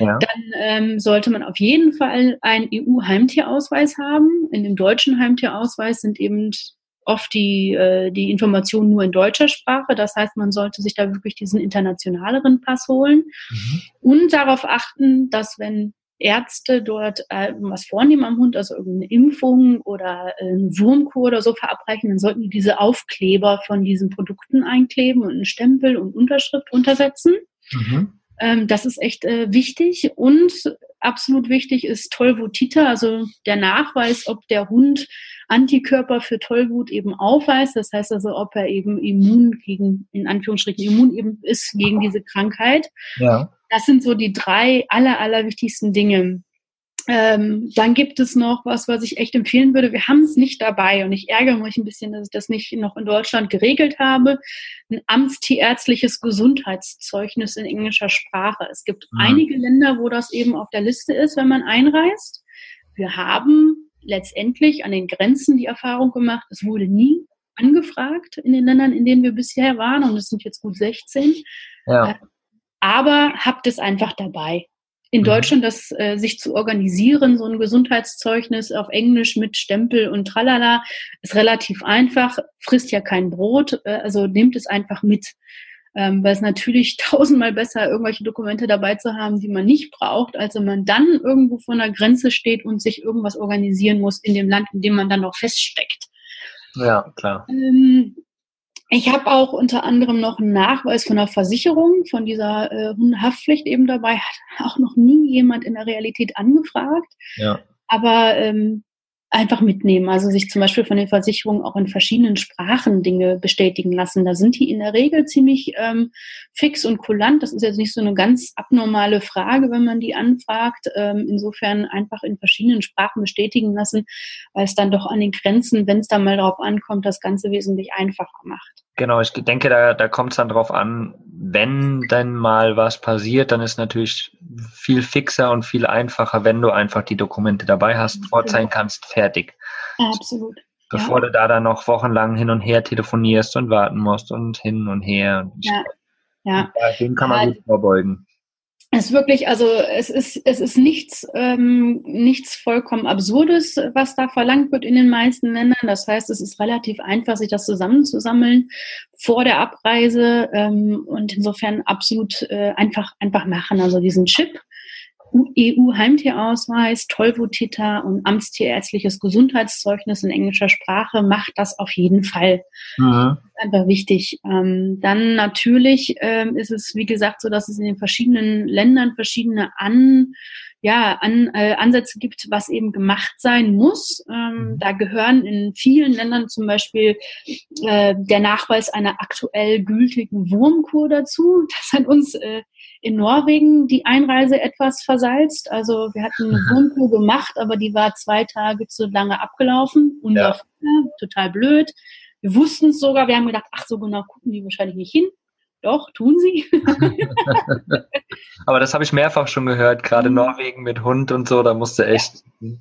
Ja. Dann ähm, sollte man auf jeden Fall einen E U-Heimtierausweis haben. In dem deutschen Heimtierausweis sind eben oft die, äh, die Informationen nur in deutscher Sprache. Das heißt, man sollte sich da wirklich diesen internationaleren Pass holen. Mhm. Und darauf achten, dass wenn Ärzte dort äh, was vornehmen am Hund, also irgendeine Impfung oder äh, eine Wurmkur oder so verabreichen, dann sollten die diese Aufkleber von diesen Produkten einkleben und einen Stempel und Unterschrift untersetzen. Mhm. Ähm, das ist echt äh, wichtig. Und absolut wichtig ist Tollwut-Titer, also der Nachweis, ob der Hund Antikörper für Tollwut eben aufweist. Das heißt also, ob er eben immun gegen, in Anführungsstrichen immun eben ist gegen diese Krankheit. Ja. Das sind so die drei aller, aller wichtigsten Dinge. Ähm, dann gibt es noch was, was ich echt empfehlen würde. Wir haben es nicht dabei und ich ärgere mich ein bisschen, dass ich das nicht noch in Deutschland geregelt habe. Ein amtstierärztliches Gesundheitszeugnis in englischer Sprache. Es gibt mhm. einige Länder, wo das eben auf der Liste ist, wenn man einreist. Wir haben letztendlich an den Grenzen die Erfahrung gemacht, es wurde nie angefragt in den Ländern, in denen wir bisher waren, und es sind jetzt gut sechzehn. Ja. Äh, aber habt es einfach dabei. In Deutschland, das äh, sich zu organisieren, so ein Gesundheitszeugnis auf Englisch mit Stempel und Tralala, ist relativ einfach, frisst ja kein Brot, äh, also nehmt es einfach mit, ähm, weil es natürlich tausendmal besser, irgendwelche Dokumente dabei zu haben, die man nicht braucht, als wenn man dann irgendwo vor einer Grenze steht und sich irgendwas organisieren muss in dem Land, in dem man dann noch feststeckt. Ja, klar. Ähm, Ich habe auch unter anderem noch einen Nachweis von der Versicherung, von dieser äh, Hundehaftpflicht eben dabei. Hat auch noch nie jemand in der Realität angefragt. Ja. Aber ähm, einfach mitnehmen. Also sich zum Beispiel von den Versicherungen auch in verschiedenen Sprachen Dinge bestätigen lassen. Da sind die in der Regel ziemlich ähm, fix und kulant. Das ist jetzt nicht so eine ganz abnormale Frage, wenn man die anfragt. Ähm, insofern einfach in verschiedenen Sprachen bestätigen lassen, weil es dann doch an den Grenzen, wenn es dann mal drauf ankommt, das Ganze wesentlich einfacher macht. Genau, ich denke, da, da kommt es dann drauf an, wenn dann mal was passiert, dann ist natürlich viel fixer und viel einfacher, wenn du einfach die Dokumente dabei hast, vorzeigen kannst, fertig. Absolut. Bevor ja. du da dann noch wochenlang hin und her telefonierst und warten musst und hin und her. Ja, ja. Dem kann man ja. gut vorbeugen. Es ist wirklich, also es ist, es ist nichts, ähm, nichts vollkommen Absurdes, was da verlangt wird in den meisten Ländern. Das heißt, es ist relativ einfach, sich das zusammenzusammeln vor der Abreise, ähm, und insofern absolut äh, einfach, einfach machen. Also diesen Chip, E U-Heimtierausweis, Tollwut-Titer und amtstierärztliches Gesundheitszeugnis in englischer Sprache, macht das auf jeden Fall. Mhm. Einfach wichtig. Ähm, dann natürlich ähm, ist es, wie gesagt, so, dass es in den verschiedenen Ländern verschiedene An, ja, An, äh, Ansätze gibt, was eben gemacht sein muss. Ähm, da gehören in vielen Ländern zum Beispiel äh, der Nachweis einer aktuell gültigen Wurmkur dazu. Das hat uns äh, in Norwegen die Einreise etwas versalzt. Also wir hatten eine Wurmkur gemacht, aber die war zwei Tage zu lange abgelaufen. Unser ja. Vater, total blöd. Wir wussten es sogar, wir haben gedacht, ach so genau, gucken die wahrscheinlich nicht hin. Doch, tun sie. Aber das habe ich mehrfach schon gehört, gerade mhm. Norwegen mit Hund und so, da musste echt... Ja.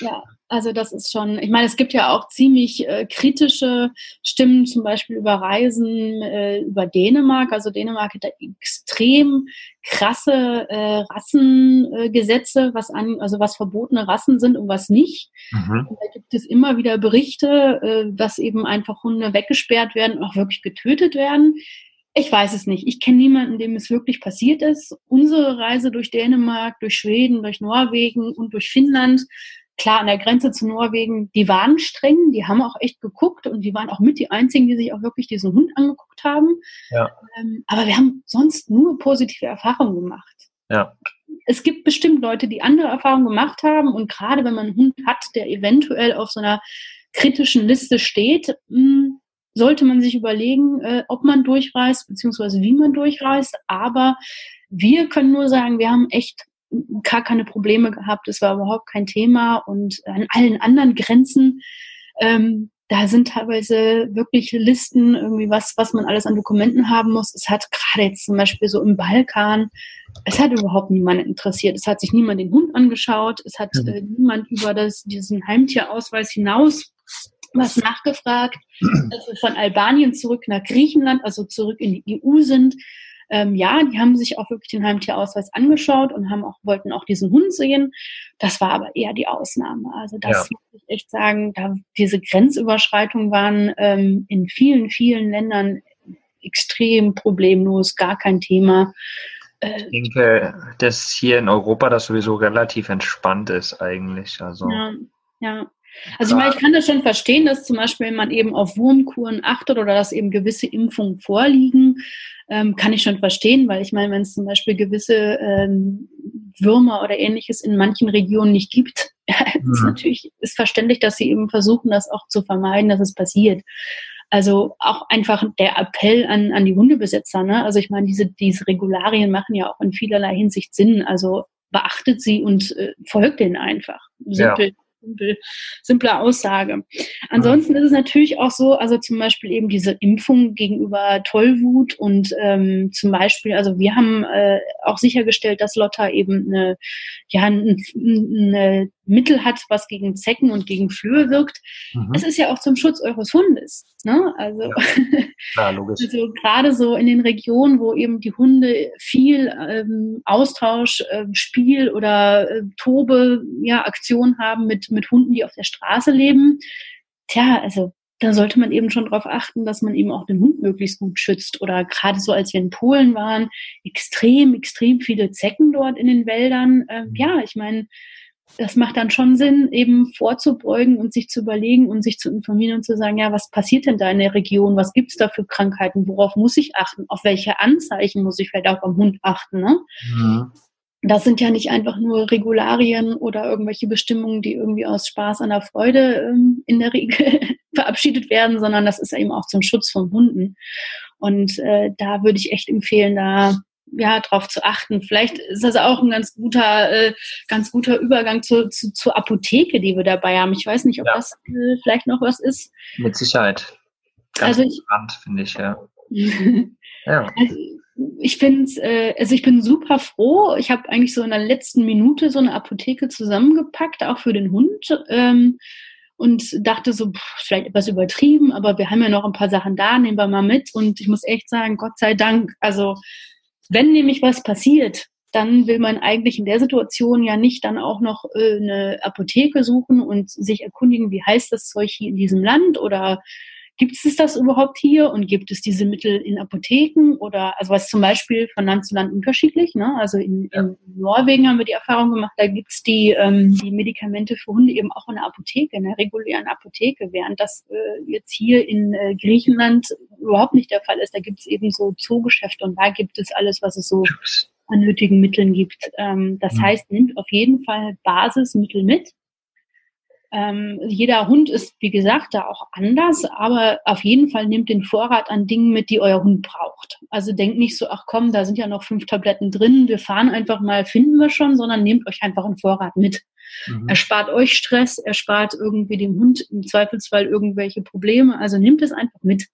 ja, also das ist schon, ich meine, es gibt ja auch ziemlich äh, kritische Stimmen, zum Beispiel über Reisen äh, über Dänemark. Also Dänemark hat da extrem krasse äh, Rassengesetze, äh, was an, also was verbotene Rassen sind und was nicht. Mhm. Und da gibt es immer wieder Berichte, äh, dass eben einfach Hunde weggesperrt werden und auch wirklich getötet werden. Ich weiß es nicht. Ich kenne niemanden, dem es wirklich passiert ist. Unsere Reise durch Dänemark, durch Schweden, durch Norwegen und durch Finnland, klar, an der Grenze zu Norwegen, die waren streng, die haben auch echt geguckt und die waren auch mit die Einzigen, die sich auch wirklich diesen Hund angeguckt haben. Ja. Ähm, aber wir haben sonst nur positive Erfahrungen gemacht. Ja. Es gibt bestimmt Leute, die andere Erfahrungen gemacht haben, und gerade wenn man einen Hund hat, der eventuell auf so einer kritischen Liste steht, mh, sollte man sich überlegen, äh, ob man durchreist, beziehungsweise wie man durchreist. Aber wir können nur sagen, wir haben echt gar keine Probleme gehabt. Es war überhaupt kein Thema. Und an allen anderen Grenzen, ähm, da sind teilweise wirklich Listen, irgendwie was, was man alles an Dokumenten haben muss. Es hat gerade jetzt zum Beispiel so im Balkan, es hat überhaupt niemanden interessiert. Es hat sich niemand den Hund angeschaut. Es hat äh, niemand über das, diesen Heimtierausweis hinaus was nachgefragt, dass wir von Albanien zurück nach Griechenland, also zurück in die E U sind. Ähm, ja, die haben sich auch wirklich den Heimtierausweis angeschaut und haben auch, wollten auch diesen Hund sehen. Das war aber eher die Ausnahme. Also das ja. muss ich echt sagen, da diese Grenzüberschreitungen waren ähm, in vielen, vielen Ländern extrem problemlos, gar kein Thema. Äh, ich denke, dass hier in Europa das sowieso relativ entspannt ist eigentlich. Also ja, ja. Also ich meine, ich kann das schon verstehen, dass zum Beispiel man eben auf Wurmkuren achtet oder dass eben gewisse Impfungen vorliegen, ähm, kann ich schon verstehen, weil ich meine, wenn es zum Beispiel gewisse ähm, Würmer oder Ähnliches in manchen Regionen nicht gibt. Mhm. Ist natürlich ist verständlich, dass sie eben versuchen, das auch zu vermeiden, dass es passiert. Also auch einfach der Appell an, an die Hundebesitzer, ne? Also ich meine, diese, diese Regularien machen ja auch in vielerlei Hinsicht Sinn. Also beachtet sie und äh, folgt denen einfach. Simpel. Ja. Simpel, simple Aussage. Ansonsten ist es natürlich auch so, also zum Beispiel eben diese Impfung gegenüber Tollwut und ähm, zum Beispiel, also wir haben äh, auch sichergestellt, dass Lotta eben eine, ja, eine, eine Mittel hat, was gegen Zecken und gegen Flöhe wirkt. Mhm. Es ist ja auch zum Schutz eures Hundes. Ne? Also, ja. Klar, logisch. Also gerade so in den Regionen, wo eben die Hunde viel ähm, Austausch, äh, Spiel oder äh, Tobe, ja, Aktion haben mit, mit Hunden, die auf der Straße leben. Tja, also da sollte man eben schon darauf achten, dass man eben auch den Hund möglichst gut schützt. Oder gerade so, als wir in Polen waren, extrem, extrem viele Zecken dort in den Wäldern. Äh, mhm. Ja, ich meine, das macht dann schon Sinn, eben vorzubeugen und sich zu überlegen und sich zu informieren und zu sagen, ja, was passiert denn da in der Region? Was gibt's da für Krankheiten? Worauf muss ich achten? Auf welche Anzeichen muss ich vielleicht auch am Hund achten? Ne? Ja. Das sind ja nicht einfach nur Regularien oder irgendwelche Bestimmungen, die irgendwie aus Spaß an der Freude ähm, in der Regel verabschiedet werden, sondern das ist eben auch zum Schutz von Hunden. Und äh, da würde ich echt empfehlen, da ja, darauf zu achten. Vielleicht ist das auch ein ganz guter, äh, ganz guter Übergang zu, zu, zur Apotheke, die wir dabei haben. Ich weiß nicht, ob ja. das äh, vielleicht noch was ist. Mit Sicherheit. Ganz also spannend, finde ich, ja. ja. Also, ich finde, äh, also ich bin super froh. Ich habe eigentlich so in der letzten Minute so eine Apotheke zusammengepackt, auch für den Hund. Ähm, Und dachte so, pff, vielleicht etwas übertrieben, aber wir haben ja noch ein paar Sachen da, nehmen wir mal mit. Und ich muss echt sagen, Gott sei Dank, also wenn nämlich was passiert, dann will man eigentlich in der Situation ja nicht dann auch noch äh, eine Apotheke suchen und sich erkundigen, wie heißt das Zeug hier in diesem Land oder gibt es das überhaupt hier und gibt es diese Mittel in Apotheken oder, also was zum Beispiel von Land zu Land unterschiedlich, ne? Also in, in Norwegen haben wir die Erfahrung gemacht, da gibt's die, ähm, die Medikamente für Hunde eben auch in der Apotheke, in der regulären Apotheke, während das äh, jetzt hier in äh, Griechenland überhaupt nicht der Fall ist. Da gibt's eben so Zoogeschäfte und da gibt es alles, was es so an nötigen Mitteln gibt. Ähm, das mhm. heißt, nimmt auf jeden Fall Basismittel mit. Ähm, jeder Hund ist, wie gesagt, da auch anders, aber auf jeden Fall nehmt den Vorrat an Dingen mit, die euer Hund braucht. Also denkt nicht so, ach komm, da sind ja noch fünf Tabletten drin, wir fahren einfach mal, finden wir schon, sondern nehmt euch einfach einen Vorrat mit. Mhm. Erspart euch Stress, erspart irgendwie dem Hund im Zweifelsfall irgendwelche Probleme, also nehmt es einfach mit.